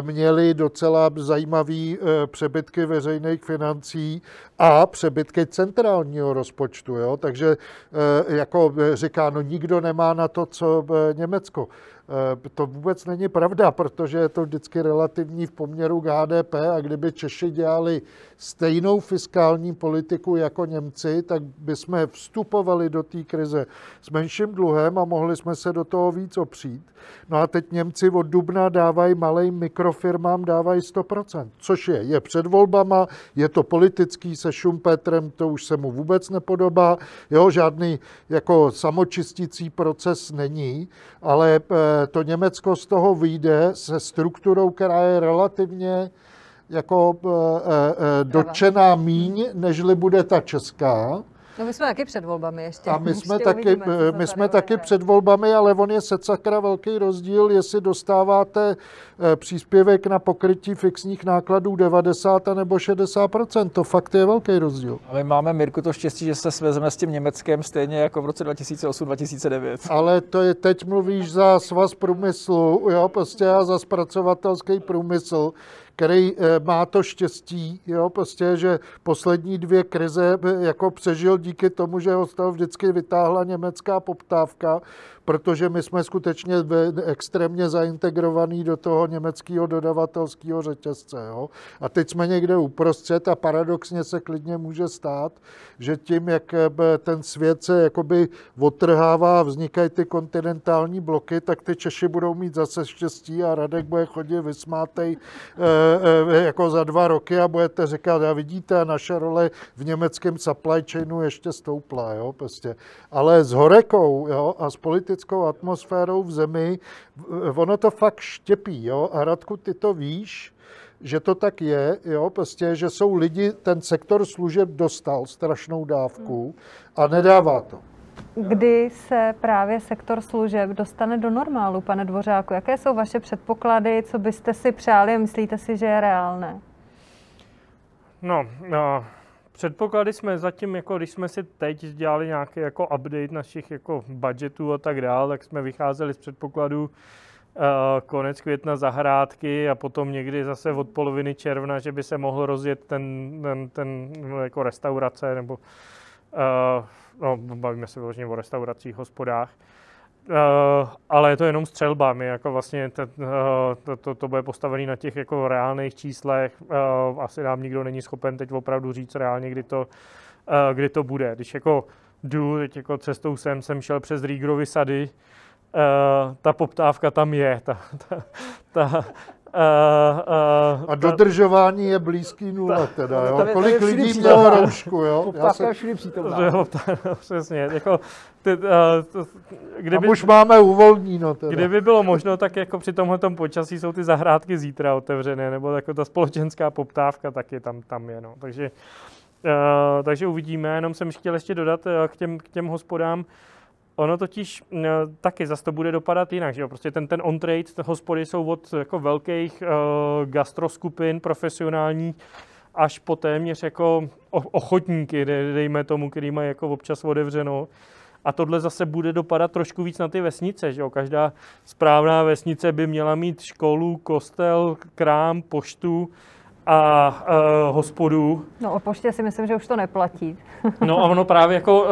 měli docela zajímavý přebytky veřejných financí a přebytky centrálního rozpočtu. Jo? Takže jako říká, no nikdo nemá na to, co Německo. To vůbec není pravda, protože je to vždycky relativní v poměru k HDP a kdyby Češi dělali stejnou fiskální politiku jako Němci, tak bychom vstupovali do té krize s menším dluhem a mohli jsme se do toho víc opřít. No a teď Němci od dubna dávají malým mikrofirmám, dávají 100%, což je před volbama, je to politický se Šumpetrem, to už se mu vůbec nepodobá, jo, žádný jako samočistící proces není, ale to Německo z toho vyjde se strukturou, která je relativně jako dotčená míň, nežli bude ta česká. No my jsme taky před volbami ještě. A my jsme taky před volbami, ale on je secakra velký rozdíl, jestli dostáváte příspěvek na pokrytí fixních nákladů 90 nebo 60%. To fakt je velký rozdíl. A my máme, Mirku, to štěstí, že se svezeme s tím Německem stejně jako v roce 2008-2009. Ale to je, teď mluvíš za Svaz průmyslu, jo, prostě a za zpracovatelský průmysl, který má to štěstí, jo, prostě, že poslední dvě krize jako přežil díky tomu, že ho z toho vždycky vytáhla německá poptávka, protože my jsme skutečně extrémně zaintegrovaní do toho německého dodavatelského řetězce. Jo. A teď jsme někde uprostřed a paradoxně se klidně může stát, že tím, jak ten svět se jakoby otrhává a vznikají ty kontinentální bloky, tak ty Češi budou mít zase štěstí a Radek bude chodit vysmátej jako za 2 roky a budete říkat, a vidíte, naše role v německém supply chainu ještě stoupla, jo, prostě. Ale s horekou, jo, a s politickou atmosférou v zemi, ono to fakt štěpí, jo, a Radku, ty to víš, že to tak je, jo, prostě, že jsou lidi, ten sektor služeb dostal strašnou dávku a nedává to. Kdy se právě sektor služeb dostane do normálu, pane Dvořáku? Jaké jsou vaše předpoklady, co byste si přáli a myslíte si, že je reálné? No, předpoklady jsme zatím, jako když jsme si teď dělali nějaký jako update našich jako budgetů a tak dále, tak jsme vycházeli z předpokladů konec května zahrádky a potom někdy zase od poloviny června, že by se mohl rozjet ten jako restaurace nebo no, bavíme se vyloženě o restauracích, hospodách, ale je to jenom střelba. My jako vlastně to bude postavené na těch jako reálných číslech. Asi nám nikdo není schopen teď opravdu říct reálně, kdy to bude. Když jako jdu, teď jako cestou jsem šel přes Rígrovy sady, ta poptávka tam je. A dodržování je blízký nula teda, jo? Kolik lidí mělo roušku, jo? Přesně, jako... Tam už máme uvolněno teda. Kdyby bylo možno, tak jako při tomhletom počasí jsou ty zahrádky zítra otevřené, nebo jako ta společenská poptávka taky tam je, no. Takže uvidíme, jenom jsem chtěl ještě dodat k těm hospodám. Ono totiž taky zase to bude dopadat jinak, že jo? Prostě ten on-trade, hospody jsou od jako velkých gastroskupin profesionální až po téměř jako ochotníky, dejme tomu, který mají jako občas otevřeno. A tohle zase bude dopadat trošku víc na ty vesnice, že jo? Každá správná vesnice by měla mít školu, kostel, krám, poštu a hospodu. No o poště si myslím, že už to neplatí. No a ono právě jako,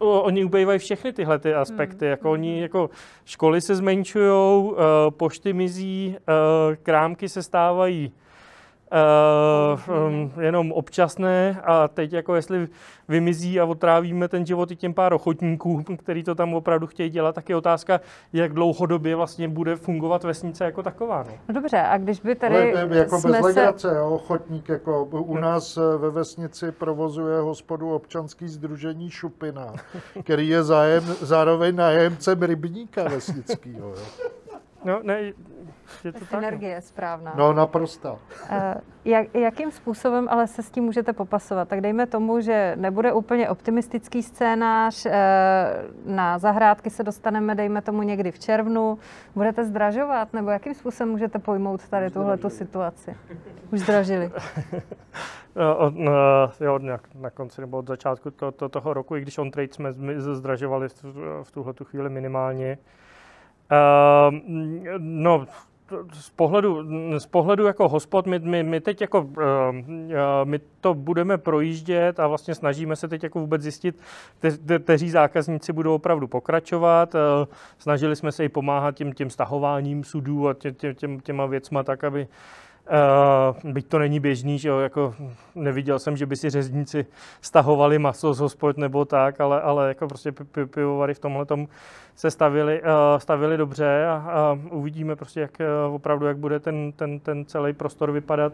oni ubývají všechny tyhle ty aspekty. Jako oni jako školy se zmenšujou, pošty mizí, krámky se stávají jenom občasné a teď jako jestli vymizí a otrávíme ten život i těm pár ochotníků, který to tam opravdu chtějí dělat, tak je otázka, jak dlouhodobě vlastně bude fungovat vesnice jako taková. Ne? No dobře, a když by tady jako bez legrace, jo, ochotník, jako u nás ve vesnici provozuje hospodu občanský sdružení Šupina, který je zároveň nájemcem rybníka vesnického. No, ne, je to synergie tak? Správná. No, naprosto. Jakým způsobem ale se s tím můžete popasovat? Tak dejme tomu, že nebude úplně optimistický scénář, na zahrádky se dostaneme, dejme tomu, někdy v červnu. Budete zdražovat? Nebo jakým způsobem můžete pojmout tady tuhletu situaci? Už zdražili. Jo, na konci nebo od začátku toho roku, i když on-trade jsme zdražovali v tuhletu chvíli minimálně. No, z pohledu jako hospod, my teď jako, my to budeme projíždět a vlastně snažíme se teď jako vůbec zjistit, kteří zákazníci budou opravdu pokračovat. Snažili jsme se i pomáhat těm stahováním sudů a těma věcma tak, aby... byť to není běžný, že jo, jako neviděl jsem, že by si řezníci stahovali maso z hospod nebo tak, ale jako prostě pivovary v tomhletom se stavili dobře a uvidíme prostě, jak opravdu, jak bude ten celý prostor vypadat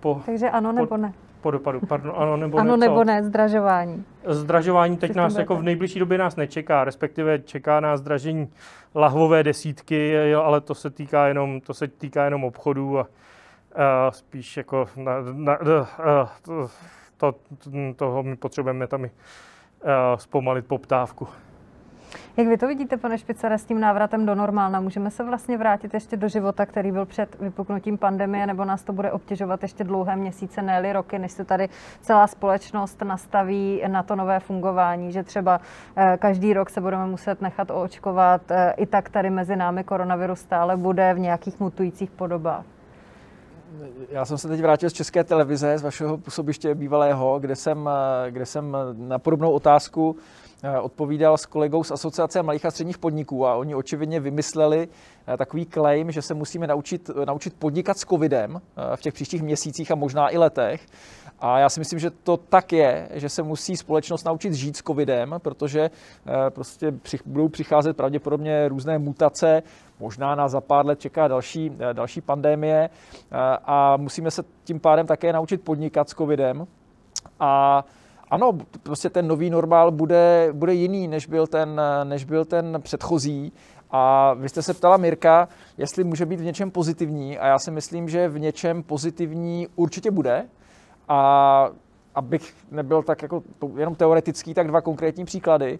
po... Takže ano nebo ne? Po dopadu, pardon, ano nebo ne. Ano nebo ne, zdražování. Zdražování teď nás jako v nejbližší době nás nečeká, respektive čeká nás zdražení lahvové desítky, ale to se týká jenom obchodů a spíš jako toho my potřebujeme tam zpomalit poptávku. Jak vy to vidíte, pane Špicare, s tím návratem do normálna? Můžeme se vlastně vrátit ještě do života, který byl před vypuknutím pandemie, nebo nás to bude obtěžovat ještě dlouhé měsíce, ne-li roky, než se tady celá společnost nastaví na to nové fungování, že třeba každý rok se budeme muset nechat oočkovat, i tak tady mezi námi koronavirus stále bude v nějakých mutujících podobách? Já jsem se teď vrátil z České televize, z vašeho působiště bývalého, kde jsem na podobnou otázku odpovídal s kolegou z Asociace malých a středních podniků a oni očividně vymysleli takový claim, že se musíme naučit podnikat s covidem v těch příštích měsících a možná i letech. A já si myslím, že to tak je, že se musí společnost naučit žít s covidem, protože prostě budou přicházet pravděpodobně různé mutace, možná nás za pár let čeká další pandemie a musíme se tím pádem také naučit podnikat s covidem. A ano, prostě ten nový normál bude jiný, než byl ten předchozí. A vy jste se ptala, Mirka, jestli může být v něčem pozitivní. A já si myslím, že v něčem pozitivní určitě bude. A abych nebyl tak jako jenom teoretický, tak dva konkrétní příklady.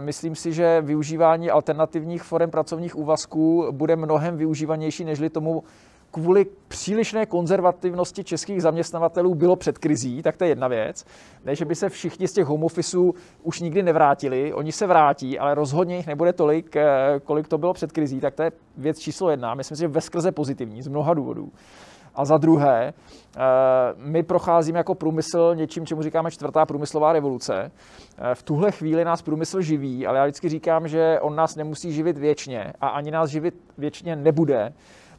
Myslím si, že využívání alternativních forem pracovních úvazků bude mnohem využívanější, nežli tomu kvůli přílišné konzervativnosti českých zaměstnavatelů bylo před krizí, tak to je jedna věc. Ne, že by se všichni z těch home officeů už nikdy nevrátili, oni se vrátí, ale rozhodně jich nebude tolik, kolik to bylo před krizí, tak to je věc číslo jedna. Myslím si, že veskrze pozitivní, z mnoha důvodů. A za druhé, my procházíme jako průmysl něčím, čemu říkáme čtvrtá průmyslová revoluce. V tuhle chvíli nás průmysl živí, ale já vždycky říkám, že on nás nemusí živit věčně a ani nás živit věčně nebude,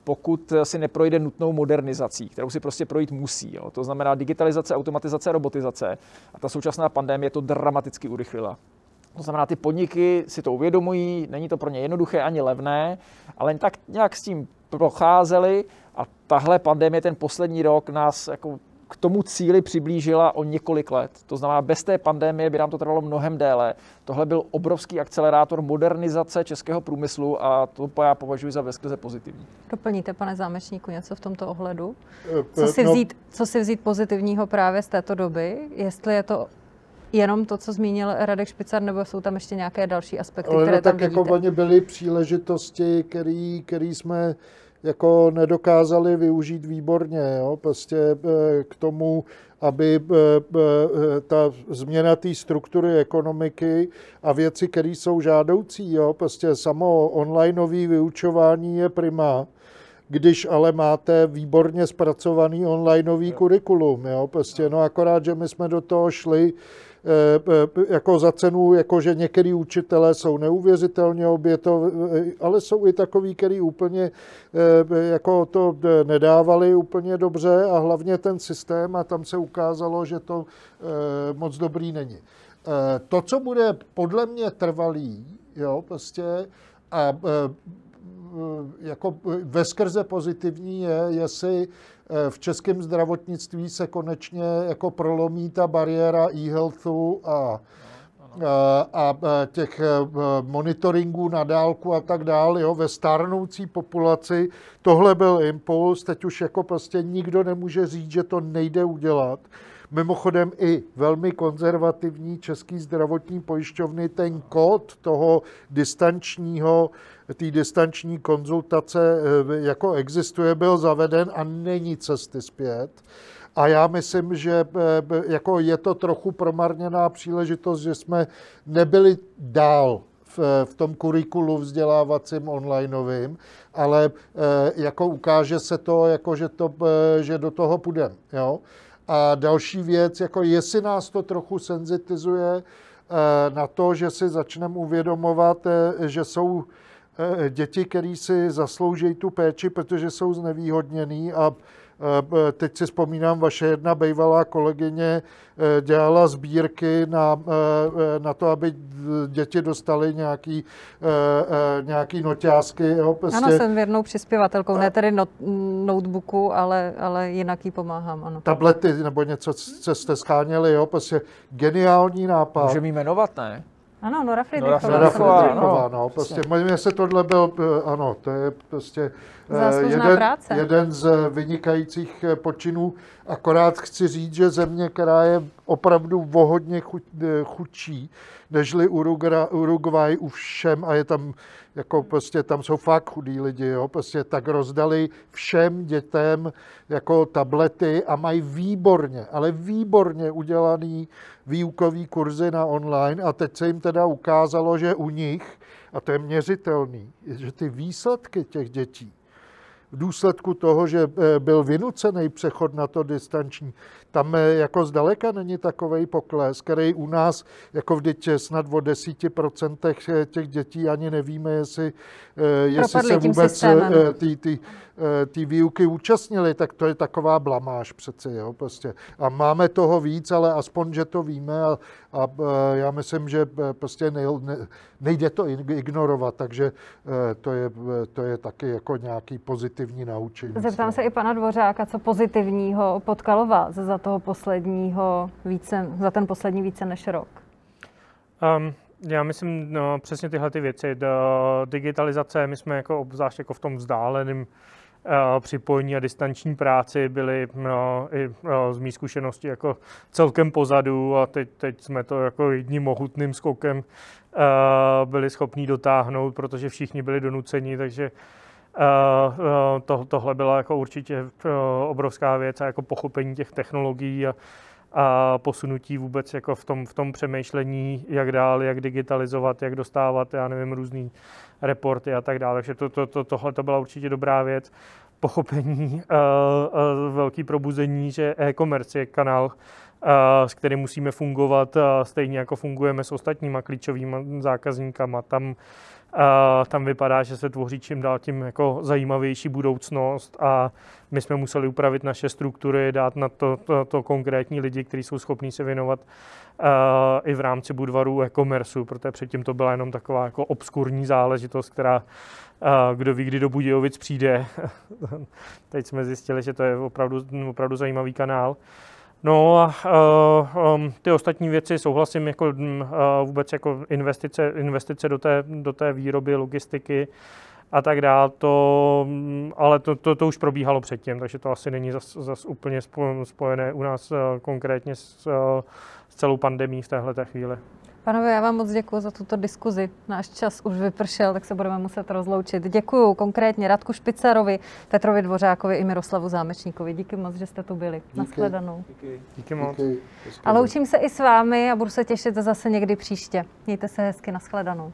pokud si neprojde nutnou modernizací, kterou si prostě projít musí. Jo. To znamená digitalizace, automatizace, robotizace. A ta současná pandemie to dramaticky urychlila. To znamená, ty podniky si to uvědomují, není to pro ně jednoduché ani levné, ale tak nějak s tím procházeli a tahle pandemie, ten poslední rok, nás jako k tomu cíli přiblížila o několik let. To znamená, bez té pandemie by nám to trvalo mnohem déle. Tohle byl obrovský akcelerátor modernizace českého průmyslu a to já považuji za veskrze pozitivní. Doplníte, pane Zámečníku, něco v tomto ohledu? Co si vzít pozitivního právě z této doby? Jestli je to jenom to, co zmínil Radek Špicar, nebo jsou tam ještě nějaké další aspekty, které tam vidíte? Ale tak jako byly příležitosti, které jsme jako nedokázali využít výborně, jo? Prostě k tomu, aby ta změna té struktury ekonomiky a věci, které jsou žádoucí, jo? Prostě samo onlineové vyučování je prima, když ale máte výborně zpracovaný onlineový kurikulum, jo? Prostě, no akorát, že my jsme do toho šli jako za cenu, jako že některý učitelé jsou neuvěřitelně obětoví, ale jsou i takový, který úplně jako to nedávali úplně dobře a hlavně ten systém a tam se ukázalo, že to moc dobrý není. To, co bude podle mě trvalý, jo, prostě a jako veskrze pozitivní je, jestli v českém zdravotnictví se konečně jako prolomí ta bariéra e-healthu a těch monitoringů na dálku a tak dále, jo, ve stárnoucí populaci. Tohle byl impuls, teď už jako prostě nikdo nemůže říct, že to nejde udělat. Mimochodem i velmi konzervativní český zdravotní pojišťovny ten kód toho distančního, té distanční konzultace jako existuje, byl zaveden a není cesty zpět. A já myslím, že jako je to trochu promarněná příležitost, že jsme nebyli dál v tom kurikulu vzdělávacím onlineovým, ale jako ukáže se to, jako že do toho půjdeme. A další věc, jako jestli nás to trochu senzitizuje na to, že si začneme uvědomovat, že jsou děti, které si zaslouží tu péči, protože jsou znevýhodněný a teď si vzpomínám, vaše jedna bývalá kolegyně dělala sbírky na to, aby děti dostaly nějaký noťázky. Jo, prostě. Ano, jsem věrnou přispěvatelkou, ne tedy notebooku, ale jinak jí pomáhám. Ano. Tablety nebo něco, co jste sháněli, jo, prostě geniální nápad. Můžeme jí jmenovat, ne? Ano, Nora Friedrichová. No, prostě, jestli tohle byl, ano, to je prostě jeden z vynikajících počinů. Akorát chci říct, že země, která je opravdu vohodně chudší, nežli Uruguay u všem, a je tam, jako prostě, tam jsou fakt chudí lidi, jo, prostě tak rozdali všem dětem jako tablety a mají výborně, ale výborně udělaný výukový kurzy na online a teď se jim teda ukázalo, že u nich, a to je měřitelný, že ty výsledky těch dětí v důsledku toho, že byl vynucený přechod na to distanční, tam jako zdaleka není takovej pokles, který u nás jako vždyť snad o 10% těch dětí ani nevíme, jestli se vůbec ty výuky účastnili, tak to je taková blamáž přeci. Jo, prostě. A máme toho víc, ale aspoň, že to víme a já myslím, že prostě nejde to ignorovat, takže to je taky jako nějaký pozitivní naučení. Zeptám se i pana Dvořáka, co pozitivního potkalo vás za toho posledního za ten poslední více než rok? Já myslím, no, přesně tyhle ty věci. Digitalizace, my jsme jako obzvlášť jako v tom vzdáleném připojení a distanční práci byli z mý zkušenosti jako celkem pozadu a teď jsme to jako jedním mohutným skokem byli schopni dotáhnout, protože všichni byli donuceni, takže tohle byla jako určitě obrovská věc a jako pochopení těch technologií a posunutí vůbec jako v tom přemýšlení, jak dál, jak digitalizovat, jak dostávat, já nevím, různý reporty a tak dále. Takže tohle to byla určitě dobrá věc. Pochopení, velký probuzení, že e-commerce je kanál, s kterým musíme fungovat stejně jako fungujeme s ostatníma klíčovými zákazníkama. Tam vypadá, že se tvoří čím dál tím jako zajímavější budoucnost a my jsme museli upravit naše struktury, dát na to konkrétní lidi, kteří jsou schopní se věnovat i v rámci Budvaru e-commerce, protože předtím to byla jenom taková jako obskurní záležitost, která kdo ví, kdy do Budějovic přijde. Teď jsme zjistili, že to je opravdu zajímavý kanál. No a ty ostatní věci, souhlasím, jako vůbec jako investice do té výroby, logistiky a tak dále, ale to už probíhalo předtím, takže to asi není zas úplně spojené u nás konkrétně s celou pandemií v téhleté chvíli. Panové, já vám moc děkuji za tuto diskuzi. Náš čas už vypršel, tak se budeme muset rozloučit. Děkuji konkrétně Radku Špicarovi, Petrovi Dvořákovi i Miroslavu Zámečníkovi. Díky moc, že jste tu byli. Nashledanou. Díky moc. Díky. A loučím se i s vámi a budu se těšit zase někdy příště. Mějte se hezky, nashledanou.